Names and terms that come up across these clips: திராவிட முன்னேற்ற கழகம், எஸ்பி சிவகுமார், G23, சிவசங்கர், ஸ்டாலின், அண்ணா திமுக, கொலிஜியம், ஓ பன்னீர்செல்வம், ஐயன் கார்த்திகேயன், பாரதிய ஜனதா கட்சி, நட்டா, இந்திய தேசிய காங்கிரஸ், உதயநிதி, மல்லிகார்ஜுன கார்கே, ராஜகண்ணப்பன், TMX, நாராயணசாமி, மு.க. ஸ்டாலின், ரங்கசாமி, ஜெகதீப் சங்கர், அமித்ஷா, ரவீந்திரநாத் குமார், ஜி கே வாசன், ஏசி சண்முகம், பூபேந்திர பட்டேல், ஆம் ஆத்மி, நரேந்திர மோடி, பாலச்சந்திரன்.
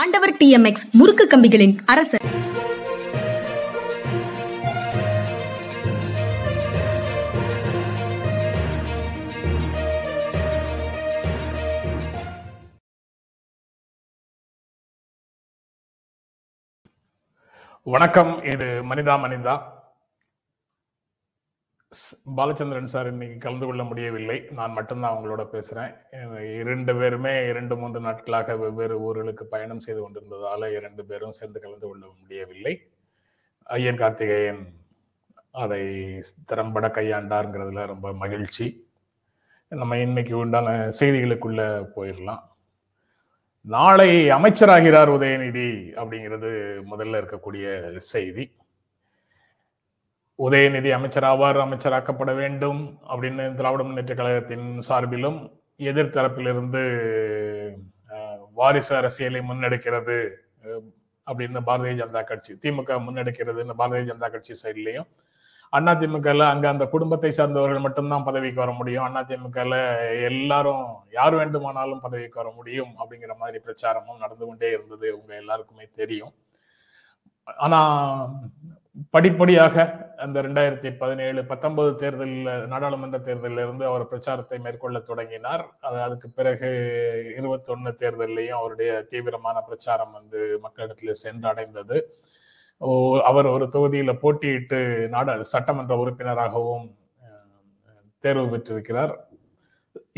ஆண்டவர் TMX முறுக்கு கம்பிகளின் அரசர். வணக்கம், இது மனிதா. பாலச்சந்திரன் சார் இன்னைக்கு கலந்து கொள்ள முடியவில்லை, நான் மட்டும்தான் அவங்களோட பேசுறேன். இரண்டு பேருமே 2-3 நாட்களாக வெவ்வேறு ஊர்களுக்கு பயணம் செய்து கொண்டிருந்ததால 2 பேரும் சேர்ந்து கலந்து கொள்ள முடியவில்லை. ஐயன் கார்த்திகேயன் அதை திறம்பட கையாண்டாருங்கிறதுல ரொம்ப மகிழ்ச்சி. நம்ம இன்னைக்கு உண்டான செய்திகளுக்குள்ள போயிடலாம். நாளை அமைச்சராகிறார் உதயநிதி அப்படிங்கிறது முதல்ல இருக்கக்கூடிய செய்தி. உதயநிதி அமைச்சராவார், அமைச்சராக்கப்பட வேண்டும் அப்படின்னு திராவிட முன்னேற்ற கழகத்தின் சார்பிலும் எதிர்த்தரப்பிலிருந்து வாரிசு அரசியலை முன்னெடுக்கிறது அப்படின்னு பாரதிய ஜனதா கட்சி, திமுக முன்னெடுக்கிறதுன்னு பாரதிய ஜனதா கட்சி சைட்லையும், அண்ணா திமுகல அங்க அந்த குடும்பத்தை சார்ந்தவர்கள் மட்டும்தான் பதவிக்கு வர முடியும், அண்ணா திமுகல எல்லாரும் யார் வேண்டுமானாலும் பதவிக்கு வர முடியும் அப்படிங்கிற மாதிரி பிரச்சாரமும் நடந்து கொண்டே இருந்தது, உங்க எல்லாருக்குமே தெரியும். ஆனா படிப்படியாக அந்த 2017-19 தேர்தலில், நாடாளுமன்ற தேர்தலில் இருந்து அவர் பிரச்சாரத்தை மேற்கொள்ள தொடங்கினார். அதுக்கு பிறகு 21 தேர்தலையும் அவருடைய தீவிரமான பிரச்சாரம் வந்து மக்களிடத்துல சென்றடைந்தது. அவர் ஒரு தொகுதியில போட்டியிட்டு சட்டமன்ற உறுப்பினராகவும் தேர்வு பெற்றிருக்கிறார்.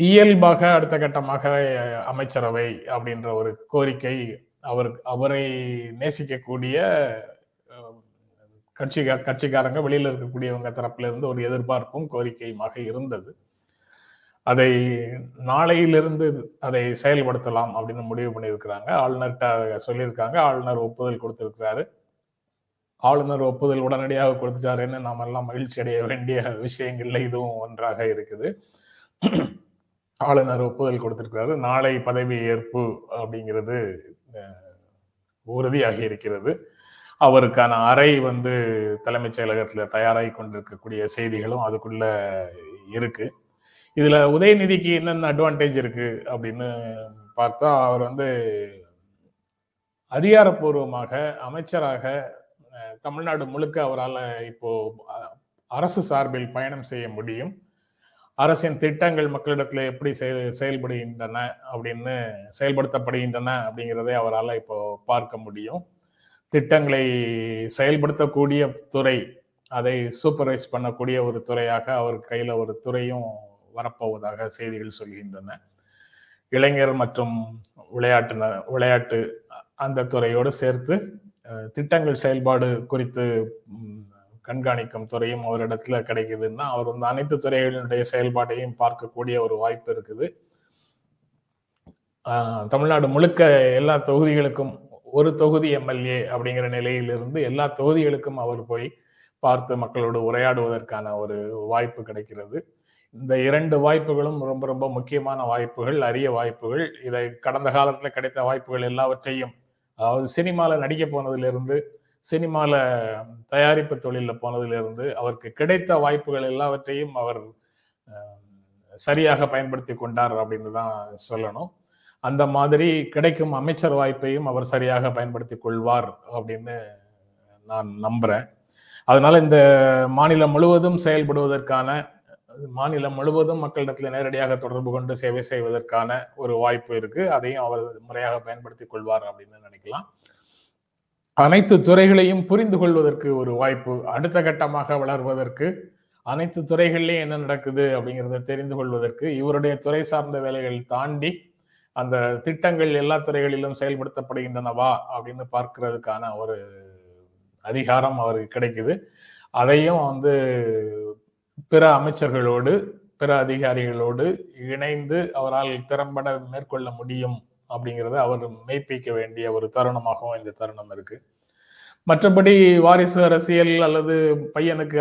இயல்பாக அடுத்த கட்டமாக அமைச்சரவை அப்படின்ற ஒரு கோரிக்கை அவரை நேசிக்கக்கூடிய கட்சிக்காரங்க, வெளியில இருக்கக்கூடியவங்க தரப்புல இருந்து ஒரு எதிர்பார்ப்பும் கோரிக்கையுமாக இருந்தது. அதை நாளையிலிருந்து அதை செயல்படுத்தலாம் அப்படின்னு முடிவு பண்ணியிருக்கிறாங்க. ஆளுநர்கிட்ட சொல்லியிருக்காங்க, ஆளுநர் ஒப்புதல் கொடுத்திருக்கிறாரு. ஆளுநர் ஒப்புதல் உடனடியாக கொடுத்துட்டாருன்னு நாம எல்லாம் மகிழ்ச்சி அடைய வேண்டிய விஷயங்கள்ல இதுவும் ஒன்றாக இருக்குது. ஆளுநர் ஒப்புதல் கொடுத்திருக்கிறாரு. நாளை பதவி ஏற்பு அப்படிங்கிறது உறுதியாகி இருக்கிறது. அவருக்கான அறை வந்து தலைமைச் செயலகத்துல தயாராகி கொண்டிருக்கக்கூடிய செய்திகளும் அதுக்குள்ள இருக்கு. இதுல உதயநிதிக்கு என்னென்ன அட்வான்டேஜ் இருக்கு அப்படின்னு பார்த்தா, அவர் வந்து அதிகாரப்பூர்வமாக அமைச்சராக தமிழ்நாடு முழுக்க அவரால் இப்போ அரசு சார்பில் பயணம் செய்ய முடியும். அரசின் திட்டங்கள் மக்களிடத்துல எப்படி செயல்படுகின்றன அப்படின்னு செயல்படுத்தப்படுகின்றன அப்படிங்கிறதை அவரால் இப்போ பார்க்க முடியும். திட்டங்களை செயல்படுத்தக்கூடிய துறை, அதை சூப்பர்வைஸ் பண்ணக்கூடிய ஒரு துறையாக அவர் கையில ஒரு துறையும் வரப்போவதாக செய்திகள் சொல்கின்றன. இளைஞர் மற்றும் விளையாட்டு அந்த துறையோடு சேர்த்து திட்டங்கள் செயல்பாடு குறித்து கண்காணிக்கும் துறையும் அவரிடத்துல கிடைக்குதுன்னா, அவர் வந்து அனைத்து துறைகளினுடைய செயல்பாட்டையும் பார்க்கக்கூடிய ஒரு வாய்ப்பு இருக்குது. தமிழ்நாடு முழுக்க எல்லா தொகுதிகளுக்கும் ஒரு தொகுதி MLA அப்படிங்கிற நிலையிலிருந்து எல்லா தொகுதிகளுக்கும் அவர் போய் பார்த்து மக்களோடு உரையாடுவதற்கான ஒரு வாய்ப்பு கிடைக்கிறது. இந்த 2 வாய்ப்புகளும் ரொம்ப ரொம்ப முக்கியமான வாய்ப்புகள், அரிய வாய்ப்புகள். இதை கடந்த காலத்துல கிடைத்த வாய்ப்புகள் எல்லாவற்றையும், அதாவது சினிமால நடிக்க போனதிலிருந்து, சினிமால தயாரிப்பு தொழில போனதிலிருந்து அவருக்கு கிடைத்த வாய்ப்புகள் எல்லாவற்றையும் அவர் சரியாக பயன்படுத்தி கொண்டார் அப்படின்னு தான் சொல்லணும். அந்த மாதிரி கிடைக்கும் அமைச்சர் வாய்ப்பையும் அவர் சரியாக பயன்படுத்தி கொள்வார் அப்படின்னு நான் நம்புறேன். அதனால இந்த மாநிலம் முழுவதும் செயல்படுவதற்கான, மாநிலம் முழுவதும் மக்களிடத்துல நேரடியாக தொடர்பு கொண்டு சேவை செய்வதற்கான ஒரு வாய்ப்பு இருக்கு. அதையும் அவர் முறையாக பயன்படுத்தி கொள்வார் அப்படின்னு நினைக்கலாம். அனைத்து துறைகளையும் புரிந்து கொள்வதற்கு ஒரு வாய்ப்பு, அடுத்த கட்டமாக வளர்வதற்கு, அனைத்து துறைகள்லையும் என்ன நடக்குது அப்படிங்கிறத தெரிந்து கொள்வதற்கு, இவருடைய துறை சார்ந்த வேலைகள் தாண்டி அந்த திட்டங்கள் எல்லா துறைகளிலும் செயல்படுத்தப்படுகின்றனவா அப்படின்னு பார்க்கிறதுக்கான ஒரு அதிகாரம் அவருக்கு கிடைக்குது. அதையும் வந்து பிற அமைச்சர்களோடு, பிற அதிகாரிகளோடு இணைந்து அவரால் திறம்பட மேற்கொள்ள முடியும் அப்படிங்கிறத அவர் மெய்ப்பிக்க வேண்டிய ஒரு தருணமாகவும் இந்த தருணம் இருக்கு. மற்றபடி வாரிசு அரசியல் அல்லது பையனுக்கு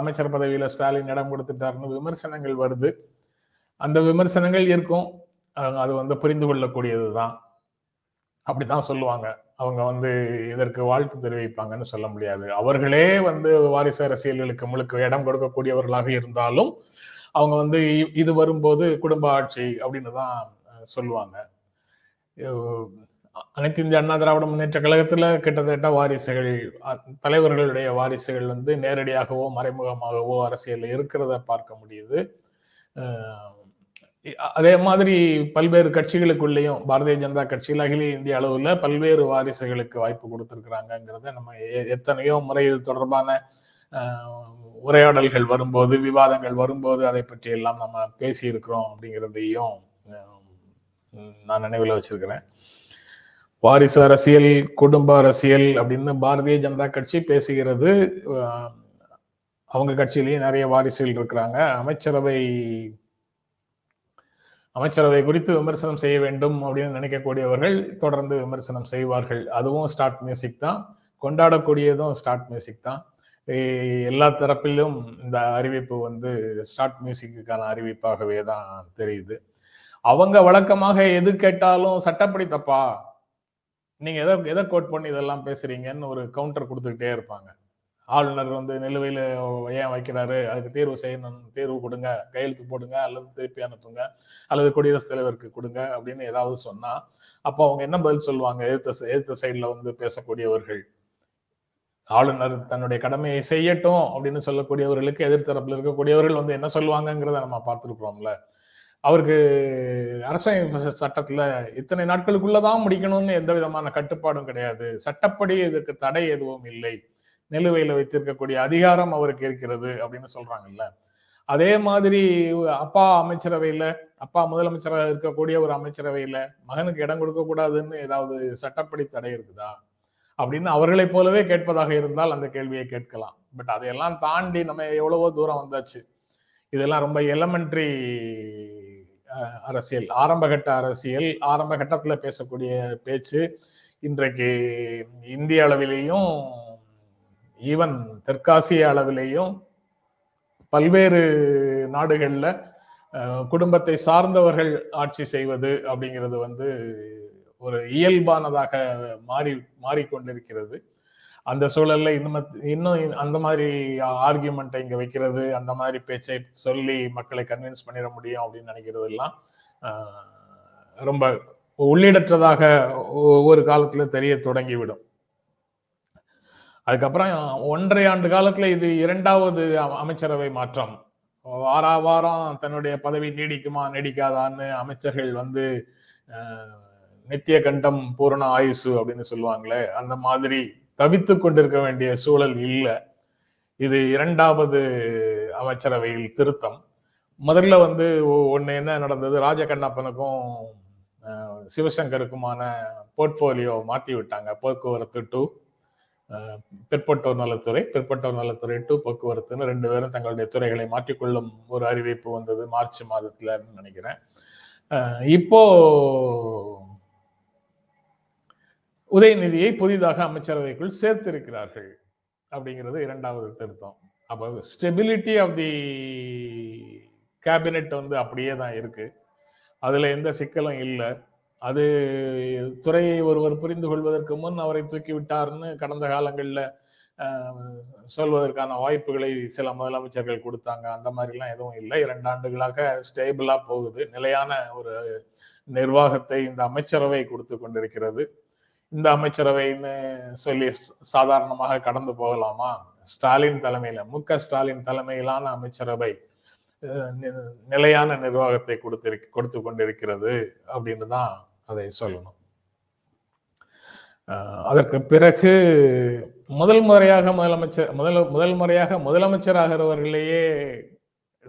அமைச்சர் பதவியில ஸ்டாலின் இடம் கொடுத்துட்டாருன்னு விமர்சனங்கள் வருது. அந்த விமர்சனங்கள் இருக்கும், அது வந்து புரிந்து கொள்ளக்கூடியது தான். அப்படித்தான் சொல்லுவாங்க, அவங்க வந்து இதற்கு வாழ்த்து தெரிவிப்பாங்கன்னு சொல்ல முடியாது. அவர்களே வந்து வாரிசு அரசியல்களுக்கு முழுக்க இடம் கொடுக்கக்கூடியவர்களாக இருந்தாலும் அவங்க வந்து இது வரும்போது குடும்ப ஆட்சி அப்படின்னு தான் சொல்லுவாங்க. அனைத்து இந்திய அண்ணா திராவிட முன்னேற்ற கழகத்துல கிட்டத்தட்ட வாரிசுகள், தலைவர்களுடைய வாரிசுகள் வந்து நேரடியாகவோ மறைமுகமாகவோ அரசியல் இருக்கிறத பார்க்க முடியுது. அதே மாதிரி பல்வேறு கட்சிகளுக்குள்ளேயும் பாரதிய ஜனதா கட்சியில் அகில இந்திய அளவுல பல்வேறு வாரிசுகளுக்கு வாய்ப்பு கொடுத்திருக்கிறாங்கிறத நம்ம எத்தனையோ முறை இது தொடர்பான உரையாடல்கள் வரும்போது, விவாதங்கள் வரும்போது அதை பற்றி எல்லாம் நம்ம பேசியிருக்கிறோம் அப்படிங்கிறதையும் நான் நினைவில் வச்சிருக்கிறேன். வாரிசு அரசியல், குடும்ப அரசியல் அப்படின்னு பாரதிய ஜனதா கட்சி பேசுகிறது. அவங்க கட்சியிலேயே நிறைய வாரிசுகள் இருக்கிறாங்க. அமைச்சரவை குறித்து விமர்சனம் செய்ய வேண்டும் அப்படின்னு நினைக்கக்கூடியவர்கள் தொடர்ந்து விமர்சனம் செய்வார்கள். அதுவும் ஸ்டார்ட் மியூசிக் தான், கொண்டாடக்கூடியதும் ஸ்டார்ட் மியூசிக் தான். எல்லா தரப்பிலும் இந்த அறிவிப்பு வந்து ஸ்டார்ட் மியூசிக்கான அறிவிப்பாகவே தான் தெரியுது. அவங்க வழக்கமாக எது கேட்டாலும் சட்டப்படி தப்பா, நீங்க எதை கோட் பண்ணி இதெல்லாம் பேசுறீங்கன்னு ஒரு கவுண்டர் கொடுத்துக்கிட்டே இருப்பாங்க. ஆளுநர் வந்து நிலுவையில ஏன் வைக்கிறாரு, அதுக்கு தீர்வு செய்யணும், தீர்வு கொடுங்க, கையெழுத்து போடுங்க அல்லது திருப்பி அனுப்புங்க அல்லது குடியரசுத் தலைவருக்கு கொடுங்க அப்படின்னு ஏதாவது சொன்னா அப்போ அவங்க என்ன பதில் சொல்லுவாங்க? எதிர்த்த சைட்ல வந்து பேசக்கூடியவர்கள் ஆளுநர் தன்னுடைய கடமையை செய்யட்டும் அப்படின்னு சொல்லக்கூடியவர்களுக்கு எதிர்த்தரப்புல இருக்கக்கூடியவர்கள் வந்து என்ன சொல்லுவாங்கிறத நம்ம பார்த்துருக்குறோம்ல. அவருக்கு அரசமைப்பு சட்டத்துல இத்தனை நாட்களுக்குள்ளதான் முடிக்கணும்னு எந்த விதமான கட்டுப்பாடும் கிடையாது. சட்டப்படி இதுக்கு தடை எதுவும் இல்லை, நிலுவையில வைத்திருக்கக்கூடிய அதிகாரம் அவருக்கு இருக்கிறது அப்படின்னு சொல்றாங்கல்ல. அதே மாதிரி அப்பா அமைச்சரவையில, அப்பா முதலமைச்சராக இருக்கக்கூடிய ஒரு அமைச்சரவையில மகனுக்கு இடம் கொடுக்க கூடாதுன்னு ஏதாவது சட்டப்படி தடை இருக்குதா அப்படின்னு அவர்களை போலவே கேட்பதாக இருந்தால் அந்த கேள்வியை கேட்கலாம். பட் அதையெல்லாம் தாண்டி நம்ம எவ்வளவோ தூரம் வந்தாச்சு. இதெல்லாம் ரொம்ப எலிமெண்டரி அரசியல், ஆரம்பகட்ட அரசியல், ஆரம்ப கட்டத்துல பேசக்கூடிய பேச்சு. இன்றைக்கு இந்திய அளவிலேயும் ஈவன் தெற்காசிய அளவிலேயும் பல்வேறு நாடுகள்ல குடும்பத்தை சார்ந்தவர்கள் ஆட்சி செய்வது அப்படிங்கிறது வந்து ஒரு இயல்பானதாக மாறிக்கொண்டிருக்கிறது. அந்த சூழல்ல இன்னும் அந்த மாதிரி ஆர்கியூமெண்ட்டை இங்க வைக்கிறது, அந்த மாதிரி பேச்சை சொல்லி மக்களை கன்வின்ஸ் பண்ணிட முடியும் அப்படின்னு நினைக்கிறது எல்லாம் ரொம்ப உள்ளிடற்றதாக ஒவ்வொரு காலத்துல தெரிய தொடங்கிவிடும். அதுக்கப்புறம் ஒன்றரை ஆண்டு காலத்துல இது இரண்டாவது அமைச்சரவை மாற்றம். வாரம் தன்னுடைய பதவி நீடிக்குமா நீடிக்காதான்னு அமைச்சர்கள் வந்து நித்திய கண்டம் பூரண ஆயுசு அப்படின்னு சொல்லுவாங்களே, அந்த மாதிரி தவித்து கொண்டிருக்க வேண்டிய சூழல் இல்லை. இது இரண்டாவது அமைச்சரவையில் திருத்தம். முதல்ல வந்து ஒன்று என்ன நடந்தது, ராஜகண்ணப்பனுக்கும் சிவசங்கருக்குமான போர்ட்போலியோ மாற்றி விட்டாங்க. போக்குவரத்து டு பிற்பட்டோர் நலத்துறை டு போக்குவரத்துன்னு ரெண்டு பேரும் தங்களுடைய துறைகளை மாற்றிக்கொள்ளும் ஒரு அறிவிப்பு வந்தது மார்ச் மாதத்துல நினைக்கிறேன். இப்போ உதயநிதியை புதிதாக அமைச்சரவைக்குள் சேர்த்திருக்கிறார்கள் அப்படிங்கிறது இரண்டாவது திருத்தம். அப்போ ஸ்டெபிலிட்டி ஆஃப் தி கேபினெட் வந்து அப்படியே தான் இருக்கு, அதுல எந்த சிக்கலும் இல்லை. அது துறையை ஒருவர் புரிந்து கொள்வதற்கு முன் அவரை தூக்கிவிட்டார்னு கடந்த காலங்களில் சொல்வதற்கான வாய்ப்புகளை சில முதலமைச்சர்கள் கொடுத்தாங்க. அந்த மாதிரிலாம் எதுவும் இல்லை. 2 ஆண்டுகளாக ஸ்டேபிளா போகுது. நிலையான ஒரு நிர்வாகத்தை இந்த அமைச்சரவை கொடுத்து கொண்டிருக்கிறது. இந்த அமைச்சரவைன்னு சொல்லி சாதாரணமாக கடந்து போகலாமா? ஸ்டாலின் தலைமையில, மு.க. ஸ்டாலின் தலைமையிலான அமைச்சரவை நிலையான நிர்வாகத்தை கொடுத்து கொண்டிருக்கிறது அப்படின்னு தான் அதை சொல்லணும். அதற்கு பிறகு முதல் முறையாக முதலமைச்சராகிறவர்களையே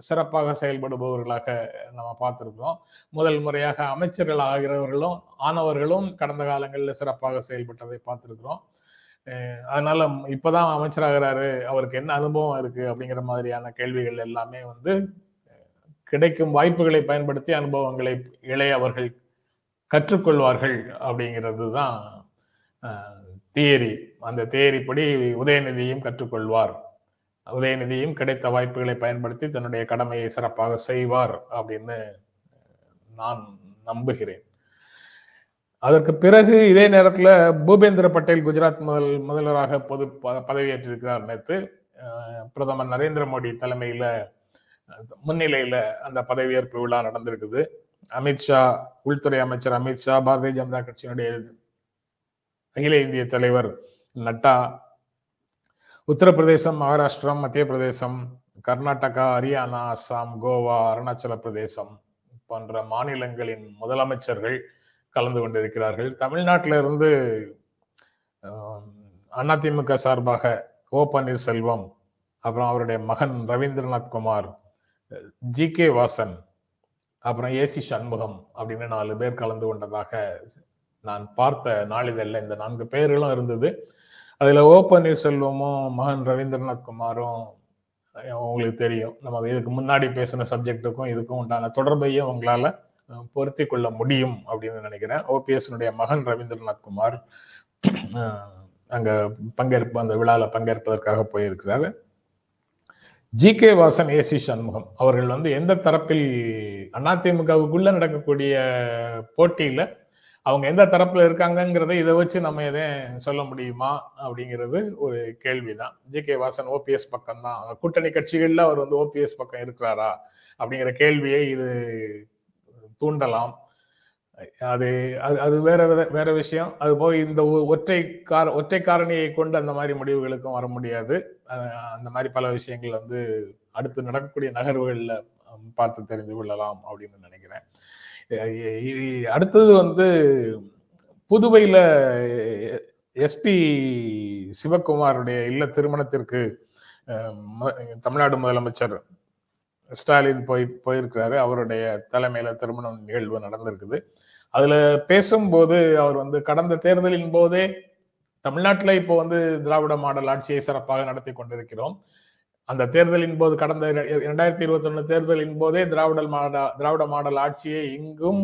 சிறப்பாக செயல்படுபவர்களாக நம்ம பார்த்திருக்கிறோம். முதல் முறையாக அமைச்சர்கள் ஆனவர்களும் கடந்த காலங்களில் சிறப்பாக செயல்பட்டதை பார்த்திருக்கிறோம். அதனால இப்பதான் அமைச்சராகிறாரு, அவருக்கு என்ன அனுபவம் இருக்கு அப்படிங்கிற மாதிரியான கேள்விகள் எல்லாமே வந்து கிடைக்கும் வாய்ப்புகளை பயன்படுத்தி அனுபவங்களை இளையவர்கள் கற்றுக்கொள்வார்கள் அப்படிங்கிறது தான் தியரி. அந்த தியரி படி உதயநிதியும் கற்றுக்கொள்வார், உதயநிதியும் கிடைத்த வாய்ப்புகளை பயன்படுத்தி தன்னுடைய கடமையை சிறப்பாக செய்வார் அப்படின்னு நான் நம்புகிறேன். அதற்கு பிறகு இதே நேரத்துல பூபேந்திர பட்டேல் குஜராத் முதல்வராக பதவியேற்றிருக்கிறார். நேற்று பிரதமர் நரேந்திர மோடி தலைமையில முன்னிலையில அந்த பதவியேற்பு விழா நடந்திருக்குது. அமித்ஷா, உள்துறை அமைச்சர் அமித்ஷா, பாரதிய ஜனதா கட்சியினுடைய அகில இந்திய தலைவர் நட்டா உத்தரப்பிரதேசம், மகாராஷ்டிரம், மத்திய பிரதேசம், கர்நாடகா, ஹரியானா, அஸ்ஸாம், கோவா, அருணாச்சல பிரதேசம் போன்ற மாநிலங்களின் முதலமைச்சர்கள் கலந்து கொண்டிருக்கிறார்கள். தமிழ்நாட்டிலிருந்து அதிமுக சார்பாக ஓ பன்னீர்செல்வம், அப்புறம் அவருடைய மகன் ரவீந்திரநாத் குமார், ஜி கே வாசன், அப்புறம் ஏசி சண்முகம் அப்படின்னு 4 பேர் கலந்து கொண்டதாக நான் பார்த்த நாளிதழில் இந்த 4 பேர்களும் இருந்தது. அதில் ஓ பன்னீர்செல்வமும் மகன் ரவீந்திரநாத் குமாரும் உங்களுக்கு தெரியும், நம்ம இதுக்கு முன்னாடி பேசின சப்ஜெக்டுக்கும் இதுக்கும் உண்டான தொடர்பையும் உங்களால் பொருத்தி கொள்ள முடியும் அப்படின்னு நினைக்கிறேன். ஓபிஎஸ்னுடைய மகன் ரவீந்திரநாத் குமார் அங்கே அந்த விழாவில் பங்கேற்பதற்காக போயிருக்கிறாரு. ஜி கே வாசன், ஏசி சண்முகம் அவர்கள் எந்த தரப்பில் அதிமுகவுக்குள்ள நடக்கக்கூடிய போட்டியில அவங்க எந்த தரப்புல இருக்காங்கிறத இதை வச்சு நம்ம எதையும் சொல்ல முடியுமா அப்படிங்கிறது ஒரு கேள்விதான். ஜி கே வாசன் ஓபிஎஸ் பக்கம் தான், கூட்டணி கட்சிகள்ல அவர் ஓபிஎஸ் பக்கம் இருக்கிறாரா அப்படிங்கிற கேள்வியை இது தூண்டலாம். அது அது வேற விஷயம். அது போய் இந்த ஒற்றை காரணியை கொண்டு அந்த மாதிரி முடிவுகளுக்கும் வர முடியாது. அந்த மாதிரி பல விஷயங்கள் அடுத்து நடக்கக்கூடிய நகர்வுகள்ல பார்த்து தெரிந்து கொள்ளலாம் அப்படின்னு நினைக்கிறேன். அடுத்தது புதுவையில எஸ்பி சிவகுமாருடைய இல்ல திருமணத்திற்கு தமிழ்நாடு முதலமைச்சர் ஸ்டாலின் போயிருக்கிறாரு. அவருடைய தலைமையில திருமணம் நிகழ்வு நடந்திருக்குது. அதுல பேசும்போது அவர் கடந்த தேர்தலின் போதே தமிழ்நாட்டுல இப்போ திராவிட மாடல் ஆட்சியை சிறப்பாக நடத்தி கொண்டிருக்கிறோம், அந்த தேர்தலின் போது கடந்த 2021 தேர்தலின் போதே திராவிட மாடல் ஆட்சியை இங்கும்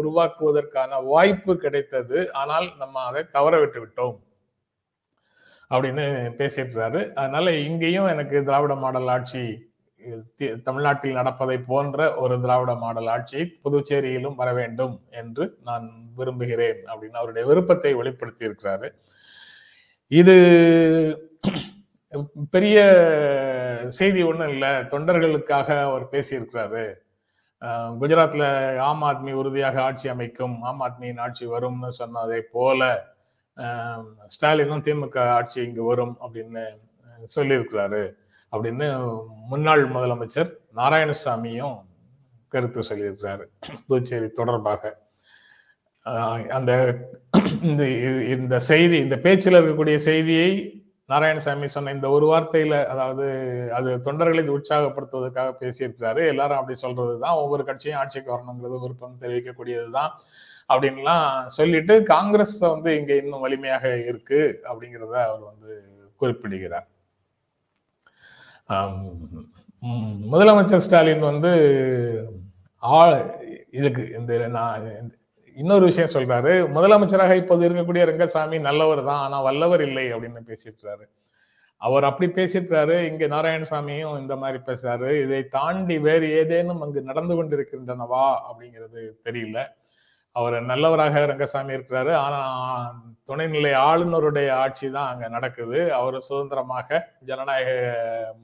உருவாக்குவதற்கான வாய்ப்பு கிடைத்தது, ஆனால் நம்ம அதை தவற விட்டு விட்டோம் அப்படின்னு பேசியிருக்கிறாரு. அதனால இங்கேயும் எனக்கு திராவிட மாடல் ஆட்சி தமிழ்நாட்டில் நடப்பதை போன்ற ஒரு திராவிட மாடல் ஆட்சியை புதுச்சேரியிலும் வர வேண்டும் என்று நான் விரும்புகிறேன் அப்படின்னு அவருடைய விருப்பத்தை வெளிப்படுத்தி இருக்கிறாரு. இது பெரிய செய்தி ஒன்றும் இல்லை, தொண்டர்களுக்காக அவர் பேசியிருக்கிறாரு. குஜராத்ல ஆம் ஆத்மி உறுதியாக ஆட்சி அமைக்கும், ஆம் ஆத்மியின் ஆட்சி வரும்னு சொன்னதை போல ஸ்டாலினும் திமுக ஆட்சி இங்கு வரும் அப்படின்னு சொல்லியிருக்கிறாரு அப்படின்னு முன்னாள் முதலமைச்சர் நாராயணசாமியும் கருத்து சொல்லியிருக்கிறாரு புதுச்சேரி தொடர்பாக. அந்த இந்த செய்தி, இந்த பேச்சில் இருக்கக்கூடிய செய்தியை நாராயணசாமி சொன்ன இந்த ஒரு வார்த்தையில, அதாவது அது தொண்டர்களை உற்சாகப்படுத்துவதற்காக பேசியிருக்கிறாரு. எல்லாரும் அப்படி சொல்றதுதான், ஒவ்வொரு கட்சியும் ஆட்சிக்கு வரணுங்கிறது விருப்பம் தெரிவிக்கக்கூடியதுதான் அப்படின்லாம் சொல்லிட்டு காங்கிரஸ் இங்க இன்னும் வலிமையாக இருக்கு அப்படிங்கிறத அவர் குறிப்பிடுகிறார். முதலமைச்சர் ஸ்டாலின் இதுக்கு இன்னொரு விஷயம் சொல்றாரு. முதலமைச்சராக இப்போது இருக்கக்கூடிய ரங்கசாமி நல்லவர் தான், ஆனா வல்லவர் இல்லை அப்படின்னு பேசியிருக்கிறாரு. அவர் அப்படி பேசியிருக்கிறாரு, இங்க நாராயணசாமியும் இந்த மாதிரி பேசுறாரு. இதை தாண்டி வேறு ஏதேனும் அங்கு நடந்து கொண்டிருக்கின்றனவா அப்படிங்கிறது தெரியல. அவர் நல்லவராக ரங்கசாமி இருக்கிறாரு, ஆனா துணைநிலை ஆளுநருடைய ஆட்சி தான் அங்க நடக்குது. அவர் சுதந்திரமாக ஜனநாயக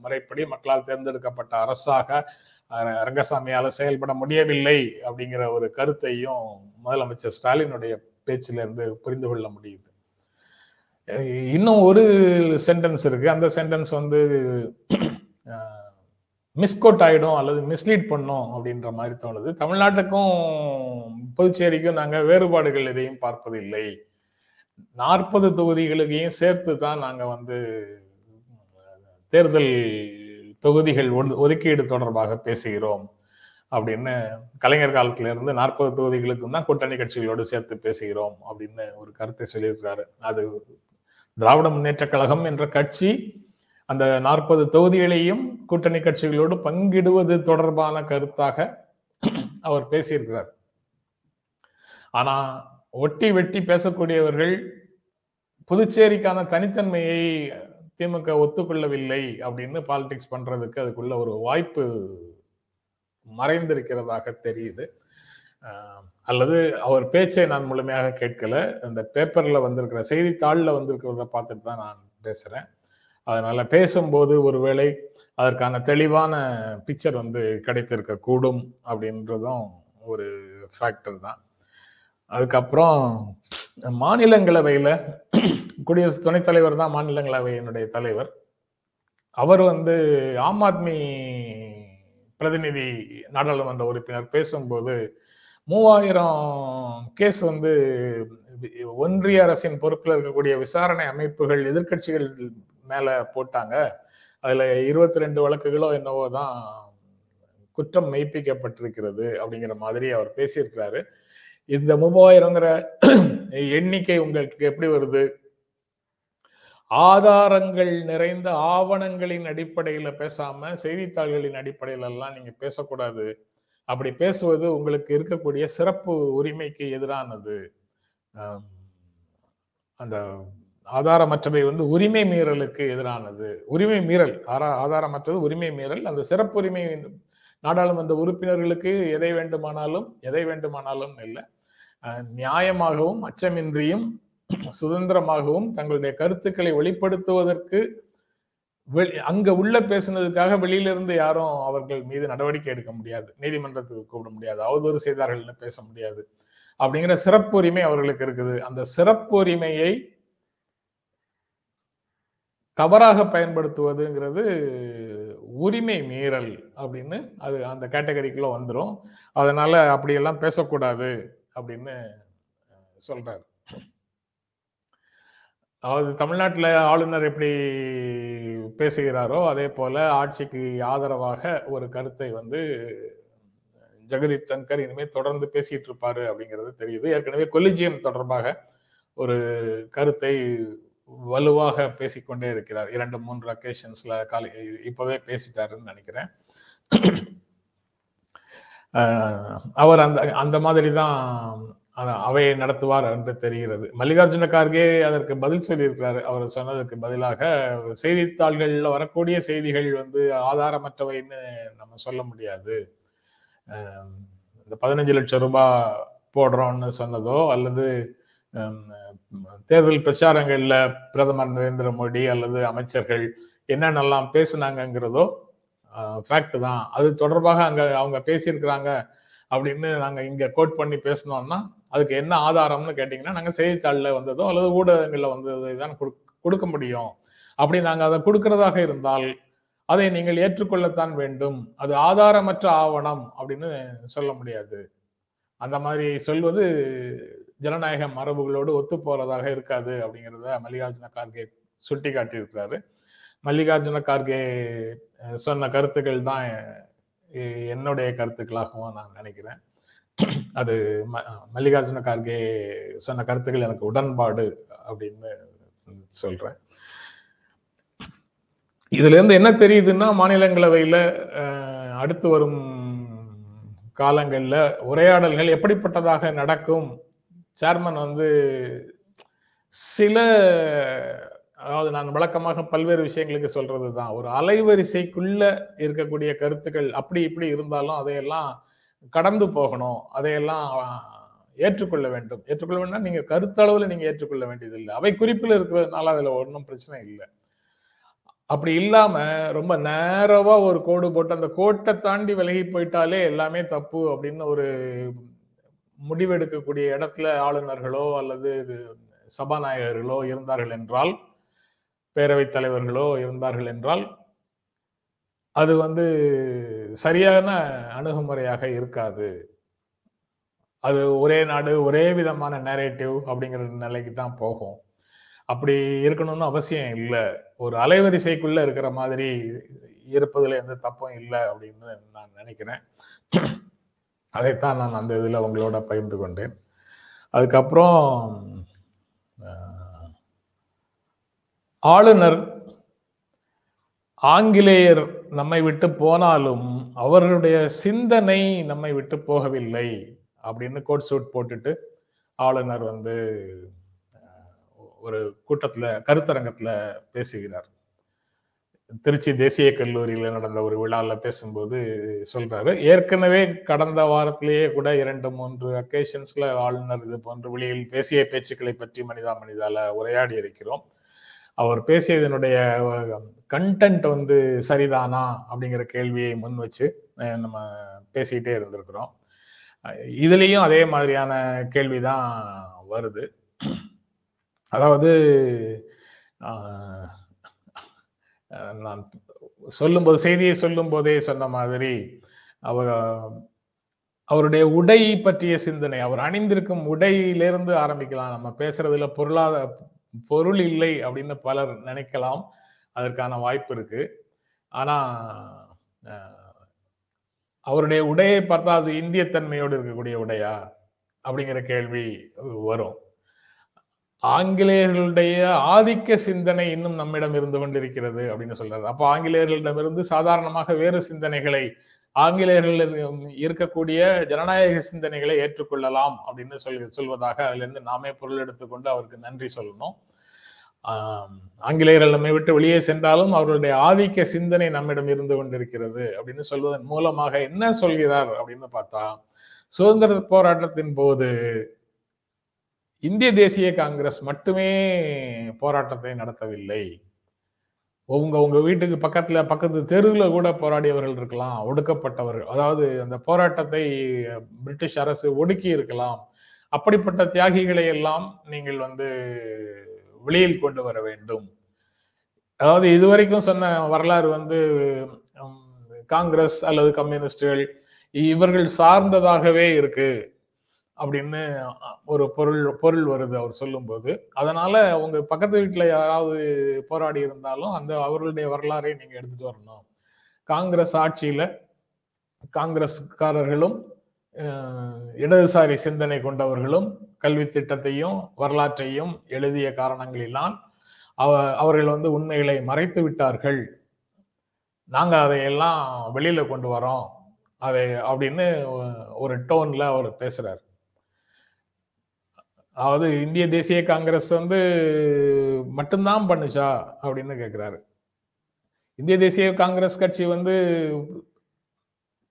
முறைப்படி மக்களால் தேர்ந்தெடுக்கப்பட்ட அரசாக ரங்கசாமியால செயல்பட முடியவில்லை அப்படிங்கிற ஒரு கருத்தையும் முதலமைச்சர் ஸ்டாலினுடைய பேச்சில புரிந்து கொள்ள முடியுது. இன்னும் ஒரு சென்டென்ஸ் இருக்கு, அந்த சென்டென்ஸ் மிஸ்கோட் ஆயிடும் அல்லது மிஸ்லீட் பண்ணும் அப்படின்ற மாதிரி தோணுது. தமிழ்நாட்டுக்கும் புதுச்சேரிக்கும் நாங்கள் வேறுபாடுகள் எதையும் பார்ப்பதில்லை, 40 தொகுதிகளுக்கையும் சேர்த்து தான் நாங்கள் தேர்தல் தொகுதிகள் ஒதுக்கீடு தொடர்பாக பேசுகிறோம் அப்படின்னு கலைஞர் காலத்துல இருந்து 40 தொகுதிகளுக்கும் தான் கூட்டணி கட்சிகளோடு சேர்த்து பேசுகிறோம் அப்படின்னு ஒரு கருத்தை சொல்லியிருக்கிறாரு. அது திராவிட முன்னேற்ற கழகம் என்ற கட்சி அந்த 40 தொகுதிகளையும் கூட்டணி கட்சிகளோடு பங்கிடுவது தொடர்பான கருத்தாக அவர் பேசியிருக்கிறார். ஆனா ஒட்டி வெட்டி பேசக்கூடியவர்கள் புதுச்சேரிக்கான தனித்தன்மையை திமுக ஒத்துக்கொள்ளவில்லை அப்படின்னு பாலிடிக்ஸ் பண்றதுக்கு அதுக்குள்ள ஒரு வாய்ப்பு மறைந்திருக்கிறதாக தெரியுது. அல்லது அவர் பேச்சை நான் முழுமையாக கேட்கல, அந்த பேப்பர்ல வந்திருக்கிற செய்தித்தாள்ல வந்திருக்கிறத பார்த்துட்டு தான் நான் பேசுறேன். அதனால பேசும்போது ஒருவேளை அதற்கான தெளிவான பிக்சர் கிடைத்திருக்க கூடும் அப்படின்றதும் ஒரு ஃபேக்டர் தான். அதுக்கப்புறம் மாநிலங்களவையில் குடியரசு துணைத் தலைவர் தான் மாநிலங்களவையினுடைய தலைவர். அவர் ஆம் ஆத்மி பிரதிநிதி நாடாளுமன்ற உறுப்பினர் பேசும்போது 3000 கேஸ் ஒன்றிய அரசின் பொறுப்பில் இருக்கக்கூடிய விசாரணை அமைப்புகள் எதிர்கட்சிகள் மேலே போட்டாங்க, அதில் 22 வழக்குகளோ என்னவோ தான் குற்றம் மெய்ப்பிக்கப்பட்டிருக்கிறது அப்படிங்கிற மாதிரி அவர் பேசியிருக்கிறாரு. இந்த 3000ங்கிற எண்ணிக்கை உங்களுக்கு எப்படி வருது? ஆதாரங்கள் நிறைந்த ஆவணங்களின் அடிப்படையில் பேசாம செய்தித்தாள்களின் அடிப்படையில எல்லாம் நீங்க பேசக்கூடாது. அப்படி பேசுவது உங்களுக்கு இருக்கக்கூடிய சிறப்பு உரிமைக்கு எதிரானது. அந்த ஆதாரமற்றவை உரிமை மீறலுக்கு எதிரானது. உரிமை மீறல் ஆதாரமற்றது உரிமை மீறல். அந்த சிறப்புரிமை நாடாளுமன்ற உறுப்பினர்களுக்கு எதை வேண்டுமானாலும் இல்லை, நியாயமாகவும் அச்சமின்றியும் சுதந்திரமாகவும் தங்களுடைய கருத்துக்களை வெளிப்படுத்துவதற்கு அங்க உள்ள பேசுனதுக்காக வெளியிலிருந்து யாரும் அவர்கள் மீது நடவடிக்கை எடுக்க முடியாது, நீதிமன்றத்துக்கு கூப்பிட முடியாது, அவதூறு செய்தார்கள்னு பேச முடியாது அப்படிங்கிற சிறப்புரிமை அவர்களுக்கு இருக்குது. அந்த சிறப்புரிமையை தவறாக பயன்படுத்துவதுங்கிறது உரிமை மீறல் அப்படின்னு அது அந்த கேட்டகரிக்குள்ள வந்துடும். அதனால அப்படியெல்லாம் பேசக்கூடாது அப்படின்னு சொல்றாரு. அதாவது தமிழ்நாட்டில் ஆளுநர் எப்படி பேசுகிறாரோ அதே போல ஆட்சிக்கு ஆதரவாக ஒரு கருத்தை ஜெகதீப் சங்கர் இனிமேல் தொடர்ந்து பேசிட்டு இருப்பாரு அப்படிங்கிறது தெரியுது. ஏற்கனவே கொலிஜியம் தொடர்பாக ஒரு கருத்தை வலுவாக பேசிக்கொண்டே இருக்கிறார். 2-3 அக்கேஷன்ஸ்ல இப்பவே பேசிட்டாருன்னு நினைக்கிறேன். அவர் அந்த மாதிரி தான் அவையை நடத்துவார் என்று தெரிகிறது. மல்லிகார்ஜுன கார்கே அதற்கு பதில் சொல்லியிருக்கிறார். அவர் சொன்னதுக்கு பதிலாக செய்தித்தாள்களில் வரக்கூடிய செய்திகள் ஆதாரமற்றவைன்னு நம்ம சொல்ல முடியாது. இந்த 15 லட்சம் ரூபாய் போடுறோம்னு சொன்னதோ அல்லது தேர்தல் பிரச்சாரங்களில் பிரதமர் நரேந்திர மோடி அல்லது அமைச்சர்கள் என்னென்னலாம் பேசுனாங்கிறதோ ஃபேக்ட் தான். அது தொடர்பாக அங்கே அவங்க பேசியிருக்கிறாங்க அப்படின்னு நாங்கள் இங்கே கோட் பண்ணி பேசினோம்னா அதுக்கு என்ன ஆதாரம்னு கேட்டிங்கன்னா நாங்கள் செய்தித்தாளில் வந்ததோ அல்லது ஊடகங்களில் வந்ததை தான் கொடுக்க முடியும். அப்படி நாங்கள் அதை கொடுக்கறதாக இருந்தால் அதை நீங்கள் ஏற்றுக்கொள்ளத்தான் வேண்டும். அது ஆதாரமற்ற ஆவணம் அப்படின்னு சொல்ல முடியாது. அந்த மாதிரி சொல்வது ஜனநாயக மரபுகளோடு ஒத்து போறதாக இருக்காது அப்படிங்கிறத மல்லிகார்ஜுன கார்கே சுட்டி காட்டியிருக்கிறாரு. மல்லிகார்ஜுன கார்கே சொன்ன கருத்துக்கள் தான் என்னுடைய கருத்துக்களாகவும் நான் நினைக்கிறேன். அது மல்லிகார்ஜுன கார்கே சொன்ன கருத்துக்கள் எனக்கு உடன்பாடு அப்படின்னு சொல்றேன். இதுல இருந்து என்ன தெரியுதுன்னா மாநிலங்களவையில அடுத்து வரும் காலங்களில் உரையாடல்கள் எப்படிப்பட்டதாக நடக்கும். சேர்மன் சில அதாவது நான் வழக்கமாக பல்வேறு விஷயங்களுக்கு சொல்றது தான், ஒரு அலைவரிசைக்குள்ள இருக்கக்கூடிய கருத்துக்கள் அப்படி இப்படி இருந்தாலும் அதையெல்லாம் கடந்து போகணும், அதையெல்லாம் ஏற்றுக்கொள்ள வேண்டும். ஏற்றுக்கொள்ள வேண்டாம், நீங்க கருத்தளவில் நீங்க ஏற்றுக்கொள்ள வேண்டியது இல்லை, அவை குறிப்பில் இருக்கிறதுனால அதுல ஒன்றும் பிரச்சனை இல்லை. அப்படி இல்லாம ரொம்ப நேரவா ஒரு கோடு போட்டு அந்த கோட்டை தாண்டி விலகி போயிட்டாலே எல்லாமே தப்பு அப்படின்னு ஒரு முடிவெடுக்கக்கூடிய இடத்துல ஆளுநர்களோ அல்லது சபாநாயகர்களோ இருந்தார்கள் என்றால், பேரவைத் தலைவர்களோ இருந்தார்கள் என்றால் அது சரியான அணுகுமுறையாக இருக்காது. அது ஒரே நாடு ஒரே விதமான நேரேட்டிவ் அப்படிங்கிற நிலைக்கு தான் போகும். அப்படி இருக்கணும்னு அவசியம் இல்லை. ஒரு அலைவரிசைக்குள்ள இருக்கிற மாதிரி இருப்பதுல எந்த தப்பும் இல்லை அப்படின்னு நான் நினைக்கிறேன். அதைத்தான் நான் அந்த இதில் உங்களோட பகிர்ந்து கொண்டேன். அதுக்கப்புறம் ஆளுநர் ஆங்கிலேயர் நம்மை விட்டு போனாலும் அவர்களுடைய சிந்தனை நம்மை விட்டு போகவில்லை அப்படின்னு கோட் சூட் போட்டுட்டு ஆளுநர் ஒரு கூட்டத்தில் கருத்தரங்கத்தில் பேசுகிறார். திருச்சி தேசிய கல்லூரியில் நடந்த ஒரு விழாவில் பேசும்போது சொல்றாரு. ஏற்கனவே கடந்த வாரத்திலேயே கூட 2-3 அக்கேஷன்ஸ்ல ஆளுநர் இது போன்ற வெளியில் பேசிய பேச்சுக்களை பற்றி மனிதால உரையாடி இருக்கிறோம். அவர் பேசியதனுடைய கண்டென்ட் சரிதானா அப்படிங்கிற கேள்வியை முன் வச்சு நம்ம பேசிக்கிட்டே இருந்திருக்கிறோம். இதுலேயும் அதே மாதிரியான கேள்விதான் வருது. அதாவது நான் சொல்லும்போது செய்தியை சொல்லும் போதே சொன்ன மாதிரி அவருடைய உடை பற்றிய சிந்தனை, அவர் அணிந்திருக்கும் உடையிலிருந்து ஆரம்பிக்கலாம். நம்ம பேசுறதுல பொருள் இல்லை அப்படின்னு பலர் நினைக்கலாம், அதற்கான வாய்ப்பு இருக்கு. ஆனா அவருடைய உடையை பார்த்தா அது இந்திய தன்மையோடு இருக்கக்கூடிய உடையா அப்படிங்கிற கேள்வி வரும். ஆங்கிலேயர்களுடைய ஆதிக்க சிந்தனை இன்னும் நம்மிடம் இருந்து கொண்டிருக்கிறது அப்படின்னு சொல்றாரு. அப்ப ஆங்கிலேயர்களிடமிருந்து சாதாரணமாக வேறு சிந்தனைகளை, ஆங்கிலேயர்களிடம் இருக்கக்கூடிய ஜனநாயக சிந்தனைகளை ஏற்றுக்கொள்ளலாம் அப்படின்னு சொல்வதாக அதுல இருந்து நாமே பொருள் எடுத்துக்கொண்டு அவருக்கு நன்றி சொல்லணும். ஆங்கிலேயர்கள் நம்மை விட்டு வெளியே சென்றாலும் அவர்களுடைய ஆதிக்க சிந்தனை நம்மிடம் இருந்து கொண்டிருக்கிறது அப்படின்னு சொல்வதன் மூலமாக என்ன சொல்கிறார் அப்படின்னு பார்த்தா, சுதந்திர போராட்டத்தின் போது இந்திய தேசிய காங்கிரஸ் மட்டுமே போராட்டத்தை நடத்தவில்லை, உங்க வீட்டுக்கு பக்கத்து தெருவில் கூட போராடியவர்கள் இருக்கலாம், ஒடுக்கப்பட்டவர்கள், அதாவது அந்த போராட்டத்தை பிரிட்டிஷ் அரசு ஒடுக்கி இருக்கலாம். அப்படிப்பட்ட தியாகிகளை எல்லாம் நீங்கள் வெளியில் கொண்டு வர வேண்டும். அதாவது இதுவரைக்கும் சொன்ன வரலாறு காங்கிரஸ் அல்லது கம்யூனிஸ்டுகள் இவர்கள் சார்ந்ததாகவே இருக்கு அப்படின்னு ஒரு பொருள் வருது அவர் சொல்லும் போது. அதனால உங்க பக்கத்து வீட்டுல யாராவது போராடி இருந்தாலும் அந்த அவர்களுடைய வரலாறை நீங்க எடுத்துட்டு வரணும். காங்கிரஸ் ஆட்சியில காங்கிரஸ்காரர்களும் இடதுசாரி சிந்தனை கொண்டவர்களும் கல்வி திட்டத்தையும் வரலாற்றையும் எழுதிய காரணங்களினால் அவர்கள் உண்மைகளை மறைத்து விட்டார்கள், நாங்க அதையெல்லாம் வெளியில கொண்டு வரோம் அதை அப்படின்னு ஒரு டோன்ல அவர் பேசுறாரு. அதாவது இந்திய தேசிய காங்கிரஸ் மட்டும்தான் பண்ணுச்சா அப்படின்னு கேட்கிறாரு. இந்திய தேசிய காங்கிரஸ் கட்சி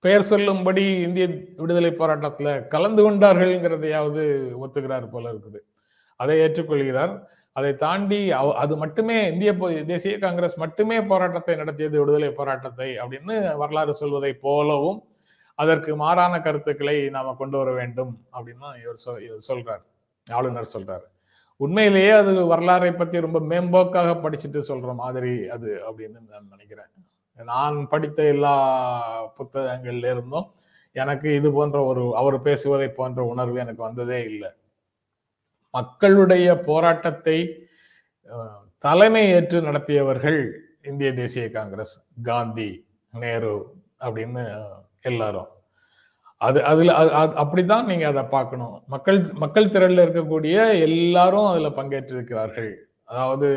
பெயர் சொல்லும்படி இந்திய விடுதலை போராட்டத்துல கலந்து கொண்டார்கள்ங்கிறதையாவது ஒத்துக்கிறார் போல இருக்குது, அதை ஏற்றுக்கொள்கிறார். அதை தாண்டி அது மட்டுமே இந்திய தேசிய காங்கிரஸ் மட்டுமே போராட்டத்தை நடத்தியது, விடுதலை போராட்டத்தை அப்படின்னு வரலாறு சொல்வதை போலவும் அதற்கு மாறான கருத்துக்களை நாம கொண்டு வர வேண்டும் அப்படின்னு இவர் சொல்றார், ஆளுநர் சொல்றாரு. உண்மையிலேயே அது வரலாறை பத்தி ரொம்ப மேம்போக்காக படிச்சுட்டு சொல்ற மாதிரி அது அப்படின்னு நான் நினைக்கிறேன். நான் படித்த எல்லா புத்தகங்கள்ல இருந்தும் எனக்கு இது போன்ற அவர் பேசுவதை போன்ற உணர்வு எனக்கு வந்ததே இல்லை. மக்களுடைய போராட்டத்தை தலைமை ஏற்று நடத்தியவர்கள் இந்திய தேசிய காங்கிரஸ், காந்தி, நேரு அப்படின்னு எல்லாரும். அதுல அப்படிதான் நீங்க அதை பார்க்கணும். மக்கள் திரள்ல இருக்கக்கூடிய எல்லாரும் அதுல பங்கேற்றிருக்கிறார்கள். அதாவது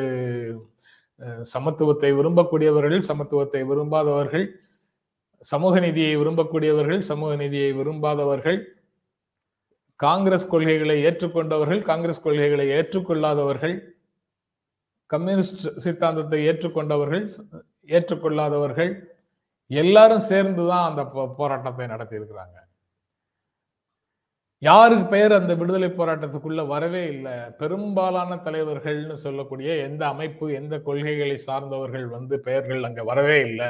சமத்துவத்தை விரும்பக்கூடியவர்கள், சமத்துவத்தை விரும்பாதவர்கள், சமூக நீதியை விரும்பக்கூடியவர்கள், சமூக நீதியை விரும்பாதவர்கள், காங்கிரஸ் கொள்கைகளை ஏற்றுக்கொண்டவர்கள், காங்கிரஸ் கொள்கைகளை ஏற்றுக்கொள்ளாதவர்கள், கம்யூனிஸ்ட் சித்தாந்தத்தை ஏற்றுக்கொண்டவர்கள், ஏற்றுக்கொள்ளாதவர்கள், எல்லாரும் சேர்ந்துதான் அந்த போராட்டத்தை நடத்தி இருக்கிறாங்க. யாருக்கு பெயர் அந்த விடுதலை போராட்டத்துக்குள்ள வரவே இல்லை. பெரும்பாலான தலைவர்கள்னு சொல்லக்கூடிய எந்த அமைப்பு, எந்த கொள்கைகளை சார்ந்தவர்கள் பெயர்கள் அங்க வரவே இல்லை.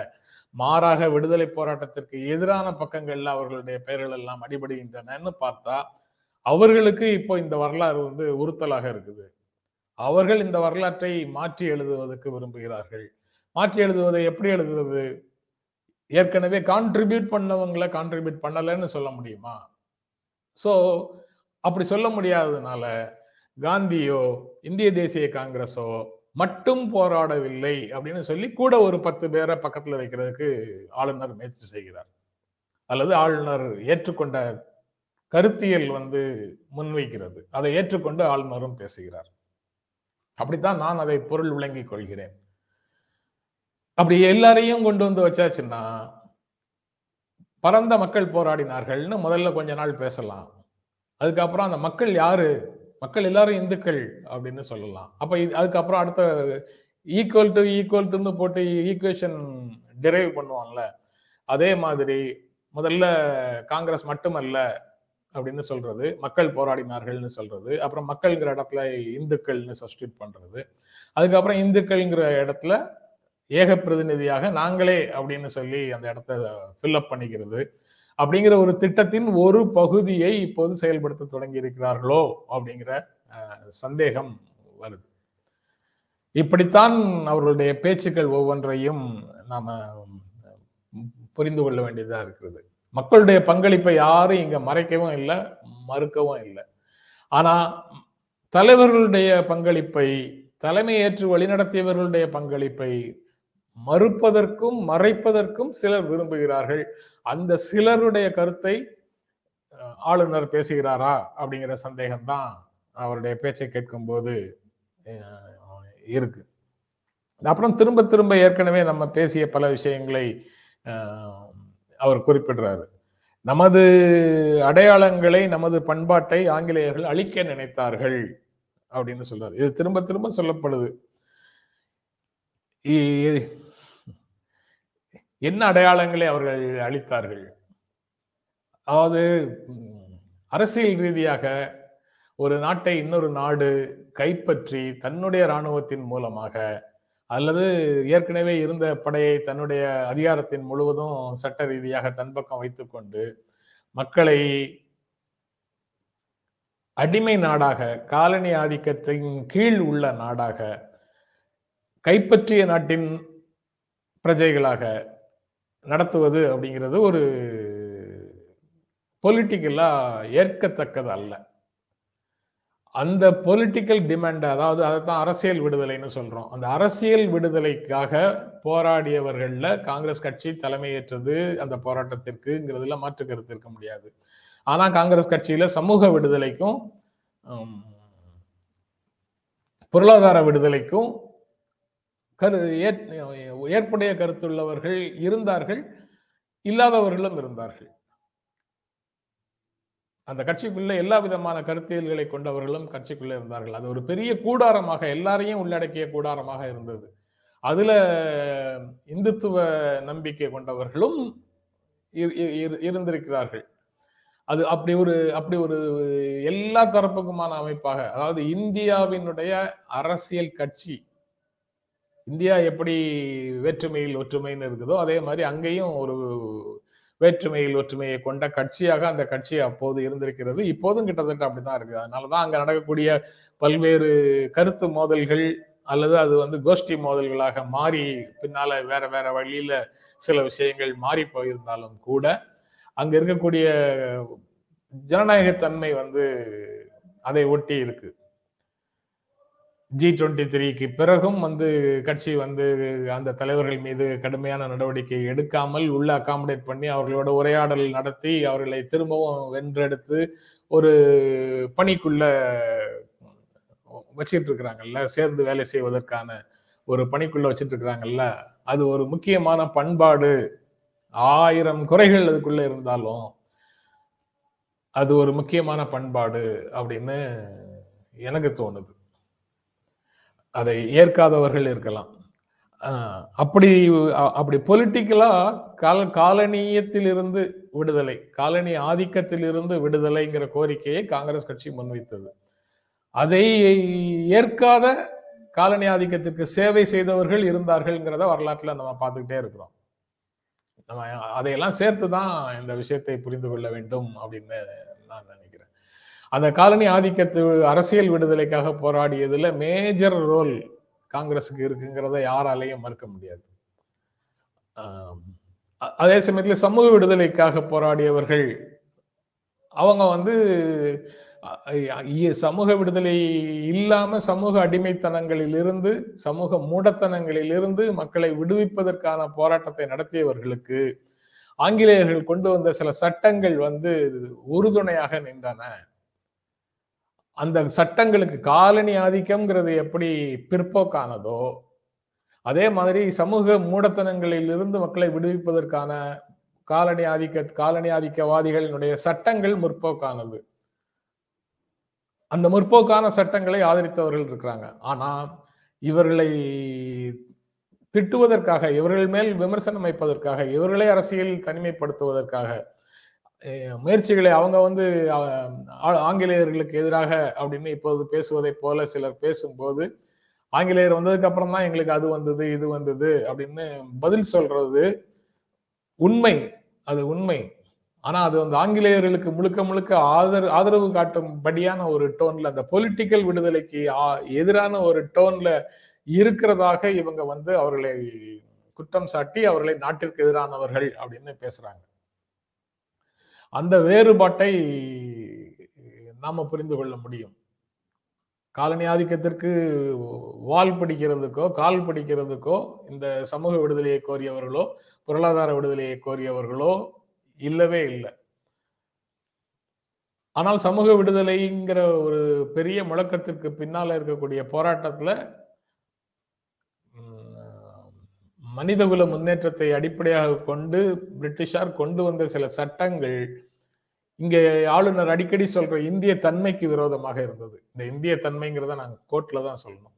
மாறாக விடுதலை போராட்டத்திற்கு எதிரான பக்கங்கள்ல அவர்களுடைய பெயர்கள் எல்லாம் அடிபடுகின்றனன்னு பார்த்தா அவர்களுக்கு இப்போ இந்த வரலாறு உறுத்தலாக இருக்குது. அவர்கள் இந்த வரலாற்றை மாற்றி எழுதுவதற்கு விரும்புகிறார்கள். மாற்றி எழுதுவதை எப்படி எழுதுவது? ஏற்கனவே கான்ட்ரிபியூட் பண்ணவங்களை கான்ட்ரிபியூட் பண்ணலைன்னு சொல்ல முடியுமா? ஸோ அப்படி சொல்ல முடியாததுனால காந்தியோ இந்திய தேசிய காங்கிரஸோ மட்டும் போராடவில்லை அப்படின்னு சொல்லி கூட ஒரு 10 பேரை பக்கத்துல வைக்கிறதுக்கு ஆளுநர் முயற்சி செய்கிறார், அல்லது ஆளுநர் ஏற்றுக்கொண்ட கருத்தியல் முன்வைக்கிறது, அதை ஏற்றுக்கொண்டு ஆளுநரும் பேசுகிறார். அப்படித்தான் நான் அதை பொருள் விளங்கிக் கொள்கிறேன். அப்படி எல்லாரையும் கொண்டு வச்சாச்சுன்னா பரந்த மக்கள் போராடினார்கள்னு முதல்ல கொஞ்ச நாள் பேசலாம். அதுக்கப்புறம் அந்த மக்கள் யாரு, மக்கள் எல்லாரும் இந்துக்கள் அப்படின்னு சொல்லலாம். அப்ப அதுக்கப்புறம் அடுத்த ஈக்குவல் டுன்னு போட்டு ஈக்குவேஷன் டிரைவ் பண்ணுவாங்கல்ல, அதே மாதிரி முதல்ல காங்கிரஸ் மட்டுமல்ல அப்படின்னு சொல்றது, மக்கள் போராடினார்கள்னு சொல்றது, அப்புறம் மக்கள்ங்கிற இடத்துல இந்துக்கள்னு சப்ஸ்டியூட் பண்றது, அதுக்கப்புறம் இந்துக்கள்ங்கிற இடத்துல ஏக பிரதிநிதியாக நாங்களே அப்படின்னு சொல்லி அந்த இடத்த ஃபில்அப் பண்ணிக்கிறது அப்படிங்கிற ஒரு திட்டத்தின் ஒரு பகுதியை இப்போது செயல்படுத்த தொடங்கி இருக்கிறார்களோ அப்படிங்கிற சந்தேகம் வருது. இப்படித்தான் அவர்களுடைய பேச்சுக்கள் ஒவ்வொன்றையும் நாம புரிந்து கொள்ள வேண்டியதாக இருக்கிறது. மக்களுடைய பங்களிப்பை யாரும் இங்க மறைக்கவும் இல்லை, மறுக்கவும் இல்லை. ஆனா தலைவர்களுடைய பங்களிப்பை, தலைமை ஏற்று வழிநடத்தியவர்களுடைய பங்களிப்பை மறுப்பதற்கும் மறைப்பதற்கும் சிலர் விரும்புகிறார்கள். அந்த சிலருடைய கருத்தை ஆளுநர் பேசுகிறாரா அப்படிங்கிற சந்தேகம்தான் அவருடைய பேச்சை கேட்கும் போது இருக்கு. அப்புறம் திரும்ப திரும்ப ஏற்கனவே நம்ம பேசிய பல விஷயங்களை அவர் குறிப்பிடுறாரு. நமது அடையாளங்களை, நமது பண்பாட்டை ஆங்கிலேயர்கள் அழிக்க நினைத்தார்கள் அப்படின்னு சொல்றாரு. இது திரும்ப திரும்ப சொல்லப்படுது. என்ன அடையாளங்களை அவர்கள் அளித்தார்கள்? அதாவது அரசியல் ரீதியாக ஒரு நாட்டை இன்னொரு நாடு கைப்பற்றி தன்னுடைய இராணுவத்தின் மூலமாக, அல்லது ஏற்கனவே இருந்த படையை தன்னுடைய அதிகாரத்தின் முழுவதும் சட்ட ரீதியாக தன் பக்கம் வைத்துக்கொண்டு மக்களை அடிமை நாடாக, காலனி ஆதிக்கத்தின் கீழ் உள்ள நாடாக, கைப்பற்றிய நாட்டின் பிரஜைகளாக நடத்துவது அப்படிங்கிறது ஒரு பொலிட்டிக்கலா ஏற்கத்தக்கது அல்ல. அந்த பொலிட்டிக்கல் டிமாண்ட், அதாவது அதைத்தான் அரசியல் விடுதலைன்னு சொல்றோம். அந்த அரசியல் விடுதலைக்காக போராடியவர்கள்ல காங்கிரஸ் கட்சி தலைமையேற்றது அந்த போராட்டத்திற்குங்கிறதுல மாற்று கருத்து இருக்க முடியாது. ஆனா காங்கிரஸ் கட்சியில சமூக விடுதலைக்கும் பொருளாதார விடுதலைக்கும் ஏற்புடைய கருத்துள்ளவர்கள் இருந்தார்கள், இல்லாதவர்களும் இருந்தார்கள். அந்த கட்சிக்குள்ள எல்லா விதமான கருத்தியல்களை கொண்டவர்களும் கட்சிக்குள்ள இருந்தார்கள். அது ஒரு பெரிய கூடாரமாக, எல்லாரையும் உள்ளடக்கிய கூடாரமாக இருந்தது. அதுல இந்துத்துவ நம்பிக்கை கொண்டவர்களும் இருந்திருக்கிறார்கள். அது அப்படி ஒரு எல்லா தரப்புக்குமான அமைப்பாக, அதாவது இந்தியாவினுடைய அரசியல் கட்சி, இந்தியா எப்படி வேற்றுமையில் ஒற்றுமைன்னு இருக்குதோ அதே மாதிரி அங்கேயும் ஒரு வேற்றுமையில் ஒற்றுமையை கொண்ட கட்சியாக அந்த கட்சி அப்போது இருந்திருக்கிறது. இப்போதும் கிட்டத்தட்ட அப்படிதான் இருக்குது. அதனாலதான் அங்க நடக்கக்கூடிய பல்வேறு கருத்து மோதல்கள், அல்லது அது கோஷ்டி மோதல்களாக மாறி பின்னால வேற வேற வழியில சில விஷயங்கள் மாறி போயிருந்தாலும் கூட அங்க இருக்கக்கூடிய ஜனநாயகத்தன்மை அதை ஒட்டி இருக்கு. G23க்கு பிறகும் கட்சி அந்த தலைவர்கள் மீது கடுமையான நடவடிக்கை எடுக்காமல் உள்ள அகாமடேட் பண்ணி அவர்களோட உரையாடல் நடத்தி அவர்களை திரும்பவும் வென்றெடுத்து ஒரு பணிக்குள்ள வச்சிட்டு இருக்கிறாங்கல்ல, சேர்ந்து வேலை செய்வதற்கான ஒரு பணிக்குள்ள வச்சிட்டு இருக்கிறாங்கல்ல, அது ஒரு முக்கியமான பண்பாடு. 1000 குறைகள் அதுக்குள்ள இருந்தாலும் அது ஒரு முக்கியமான பண்பாடு அப்படின்னு எனக்கு தோணுது. அதை ஏற்காதவர்கள் இருக்கலாம். அப்படி பொலிட்டிக்கலா காலனியத்திலிருந்து விடுதலை, காலனி ஆதிக்கத்திலிருந்து விடுதலைங்கிற கோரிக்கையை காங்கிரஸ் கட்சி முன்வைத்தது. அதை ஏற்காத, காலனி ஆதிக்கத்திற்கு சேவை செய்தவர்கள் இருந்தார்கள்ங்கிறத வரலாற்றுல நம்ம பார்த்துக்கிட்டே இருக்கிறோம். நம்ம அதையெல்லாம் சேர்த்துதான் இந்த விஷயத்தை புரிந்து கொள்ள வேண்டும் அப்படின்னு நான் நினைக்கிறேன். அந்த காலனி ஆதிக்கத்து அரசியல் விடுதலைக்காக போராடியதுல மேஜர் ரோல் காங்கிரஸுக்கு இருக்குங்கிறத யாராலையும் மறுக்க முடியாது. அதே சமயத்தில் சமூக விடுதலைக்காக போராடியவர்கள் அவங்க சமூக விடுதலை இல்லாம சமூக அடிமைத்தனங்களிலிருந்து, சமூக மூடத்தனங்களிலிருந்து மக்களை விடுவிப்பதற்கான போராட்டத்தை நடத்தியவர்களுக்கு ஆங்கிலேயர்கள் கொண்டு வந்த சில சட்டங்கள் உறுதுணையாக நின்றன. அந்த சட்டங்களுக்கு, காலனி ஆதிக்கம்ங்கிறது எப்படி பிற்போக்கானதோ அதே மாதிரி சமூக மூடத்தனங்களில் இருந்து மக்களை விடுவிப்பதற்கான காலனி ஆதிக்கவாதிகளினுடைய சட்டங்கள் முற்போக்கானது. அந்த முற்போக்கான சட்டங்களை ஆதரித்தவர்கள் இருக்கிறாங்க. ஆனா இவர்களை திட்டுவதற்காக, இவர்கள் மேல் விமர்சனம் வைப்பதற்காக, இவர்களை அரசியல் தனிமைப்படுத்துவதற்காக முயற்சிகளை அவங்க ஆங்கிலேயர்களுக்கு எதிராக அப்படின்னு இப்போது பேசுவதை போல சிலர் பேசும்போது, ஆங்கிலேயர் வந்ததுக்கு அப்புறம் தான் எங்களுக்கு அது வந்தது இது வந்தது அப்படின்னு பதில் சொல்றது உண்மை, அது உண்மை. ஆனா அது வந்து ஆங்கிலேயர்களுக்கு முழுக்க முழுக்க ஆதரவு காட்டும்படியான ஒரு டோன்ல, அந்த பொலிட்டிக்கல் விடுதலைக்கு எதிரான ஒரு டோன்ல இருக்கிறதாக இவங்க வந்து அவர்களை குற்றம் சாட்டி அவர்களை நாட்டிற்கு எதிரானவர்கள் அப்படின்னு பேசுறாங்க. அந்த வேறுபாட்டை நாம புரிந்து கொள்ள முடியும். காலனி ஆதிக்கத்திற்கு வால் பிடிக்கிறதுக்கோ கால் பிடிக்கிறதுக்கோ இந்த சமூக விடுதலையை கோரியவர்களோ பொருளாதார விடுதலையை கோரியவர்களோ இல்லவே இல்லை. ஆனால் சமூக விடுதலைங்கிற ஒரு பெரிய முழக்கத்திற்கு பின்னால இருக்கக்கூடிய போராட்டத்துல மனிதகுல முன்னேற்றத்தை அடிப்படையாக கொண்டு பிரிட்டிஷார் கொண்டு வந்த சில சட்டங்கள் இங்கே ஆளுநர் அடிக்கடி சொல்ற இந்திய தன்மைக்கு விரோதமாக இருந்தது. இந்த இந்திய தன்மைங்கிறத நாங்கள் கோர்ட்ல தான் சொல்லணும்.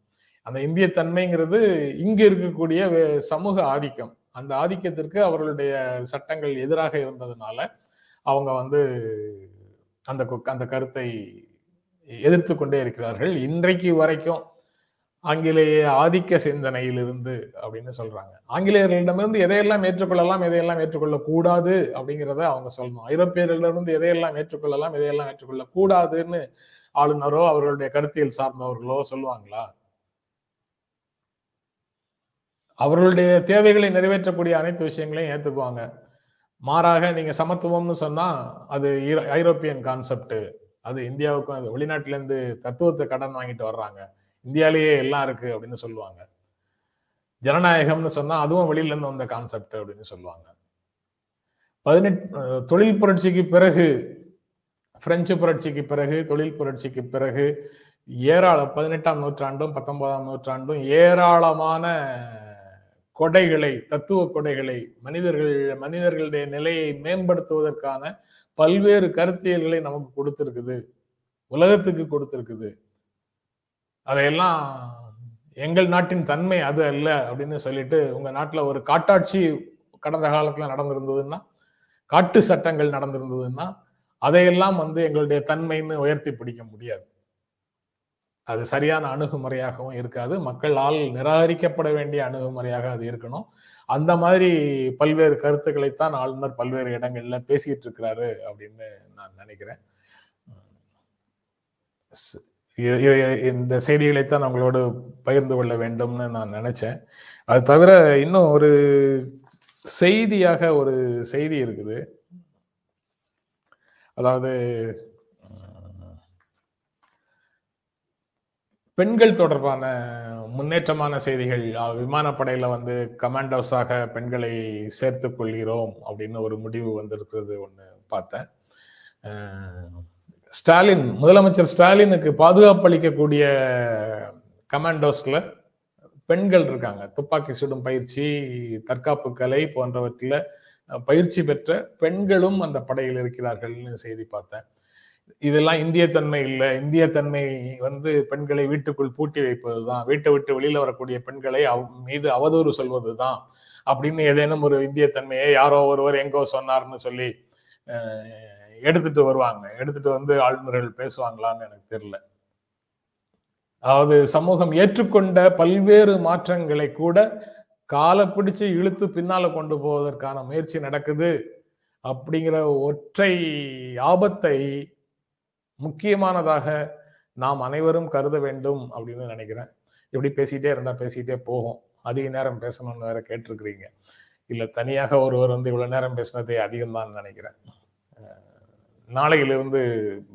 அந்த இந்திய தன்மைங்கிறது இங்கே இருக்கக்கூடிய சமூக ஆதிக்கம், அந்த ஆதிக்கத்திற்கு அவர்களுடைய சட்டங்கள் எதிராக இருந்ததுனால அவங்க வந்து அந்த கருத்தை எதிர்த்து கொண்டே இருக்கிறார்கள் இன்றைக்கு வரைக்கும். ஆங்கிலேய ஆதிக்க சிந்தனையிலிருந்து அப்படின்னு சொல்றாங்க. ஆங்கிலேயர்களிடமிருந்து எதையெல்லாம் ஏற்றுக்கொள்ளலாம் எதையெல்லாம் ஏற்றுக்கொள்ளக்கூடாது அப்படிங்கிறத அவங்க சொல்லணும். ஐரோப்பியர்களிடமிருந்து எதையெல்லாம் ஏற்றுக்கொள்ளலாம் எதையெல்லாம் ஏற்றுக்கொள்ளக்கூடாதுன்னு ஆளுநரோ அவர்களுடைய கருத்தியல் சார்ந்தவர்களோ சொல்லுவாங்களா? அவர்களுடைய தேவைகளை நிறைவேற்றக்கூடிய அனைத்து விஷயங்களையும் ஏற்றுக்குவாங்க. மாறாக நீங்க சமத்துவம்னு சொன்னா அது ஐரோப்பியன் கான்செப்ட், அது இந்தியாவுக்கும் அது வெளிநாட்டுல இருந்து தத்துவத்தை கடன் வாங்கிட்டு வர்றாங்க, இந்தியாலேயே எல்லாம் இருக்கு அப்படின்னு சொல்லுவாங்க. ஜனநாயகம்னு சொன்னா அதுவும் வெளியில இருந்து வந்த கான்செப்ட் அப்படின்னு சொல்லுவாங்க. தொழில் புரட்சிக்கு பிறகு, பிரெஞ்சு புரட்சிக்கு பிறகு, தொழில் புரட்சிக்கு பிறகு ஏராள 18ஆம் நூற்றாண்டும் 19ஆம் நூற்றாண்டும் ஏராளமான கொடைகளை, தத்துவ கொடைகளை, மனிதர்களுடைய நிலையை மேம்படுத்துவதற்கான பல்வேறு கருத்தியல்களை நமக்கு கொடுத்திருக்குது, உலகத்துக்கு கொடுத்திருக்குது. அதையெல்லாம் எங்கள் நாட்டின் தன்மை அது அல்ல அப்படின்னு சொல்லிட்டு உங்க நாட்டுல ஒரு காட்டாட்சி கடந்த காலத்துல நடந்திருந்ததுன்னா, காட்டு சட்டங்கள் நடந்திருந்ததுன்னா அதையெல்லாம் வந்து எங்களுடைய தன்மைன்னு உயர்த்தி பிடிக்க முடியாது. அது சரியான அணுகுமுறையாகவும் இருக்காது, மக்களால் நிராகரிக்கப்பட வேண்டிய அணுகுமுறையாக அது இருக்கணும். அந்த மாதிரி பல்வேறு கருத்துக்களைத்தான் ஆளுநர் பல்வேறு இடங்கள்ல பேசிட்டு இருக்கிறாரு அப்படின்னு நான் நினைக்கிறேன். இந்த செய்திகளைத்தான் அவங்களோட பகிர்ந்து கொள்ள வேண்டும்னு நான் நினைச்சேன். அது தவிர இன்னும் ஒரு செய்தியாக ஒரு செய்தி இருக்குது. அதாவது பெண்கள் தொடர்பான முன்னேற்றமான செய்திகள். விமானப்படையில வந்து கமாண்டோஸாக பெண்களை சேர்த்து கொள்கிறோம் அப்படின்னு ஒரு முடிவு வந்திருக்கிறது ஒன்று பார்த்தேன். ஸ்டாலின், முதலமைச்சர் ஸ்டாலினுக்கு பாதுகாப்பு அளிக்கக்கூடிய கமாண்டோஸ்ல பெண்கள் இருக்காங்க. துப்பாக்கி சுடும் பயிற்சி, தற்காப்பு கலை போன்றவற்றில் பயிற்சி பெற்ற பெண்களும் அந்த படையில் இருக்கிறார்கள்னு செய்தி பார்த்தேன். இதெல்லாம் இந்திய தன்மை இல்லை, இந்திய தன்மை வந்து பெண்களை வீட்டுக்குள் பூட்டி வைப்பது தான், வீட்டை விட்டு வெளியில வரக்கூடிய பெண்களை மீது அவதூறு சொல்வது தான் அப்படின்னு ஏதேனும் ஒரு இந்திய தன்மையை யாரோ ஒருவர் எங்கோ சொன்னார்னு சொல்லி எடுத்துட்டு வருவாங்க. எடுத்துட்டு வந்து ஆளுநர்கள் பேசுவாங்களான்னு எனக்கு தெரியல. அதாவது சமூகம் ஏற்றுக்கொண்ட பல்வேறு மாற்றங்களை கூட காலை பிடிச்சு இழுத்து பின்னால கொண்டு போவதற்கான முயற்சி நடக்குது அப்படிங்கிற ஒற்றை ஆபத்தை முக்கியமானதாக நாம் அனைவரும் கருத வேண்டும் அப்படின்னு நினைக்கிறேன். இப்படி பேசிட்டே இருந்தா பேசிட்டே போகும். அதிக நேரம் பேசணும்னு வேற கேட்டிருக்கிறீங்க. இல்ல தனியாக ஒருவர் வந்து இவ்வளவு நேரம் பேசினதே அதிகம்தான் நினைக்கிறேன். நாளையிலிருந்து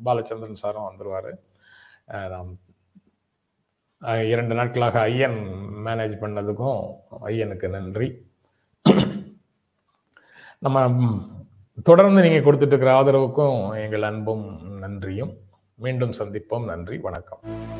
பாலச்சந்திரன் சாரும் வந்துருவாரு. நாம் 2 நாட்களாக ஐயன் மேனேஜ் பண்ணதுக்கும் ஐயனுக்கு நன்றி. நம்ம தொடர்ந்து நீங்கள் கொடுத்துட்டு இருக்கிற ஆதரவுக்கும் எங்கள் அன்பும் நன்றியும். மீண்டும் சந்திப்போம். நன்றி, வணக்கம்.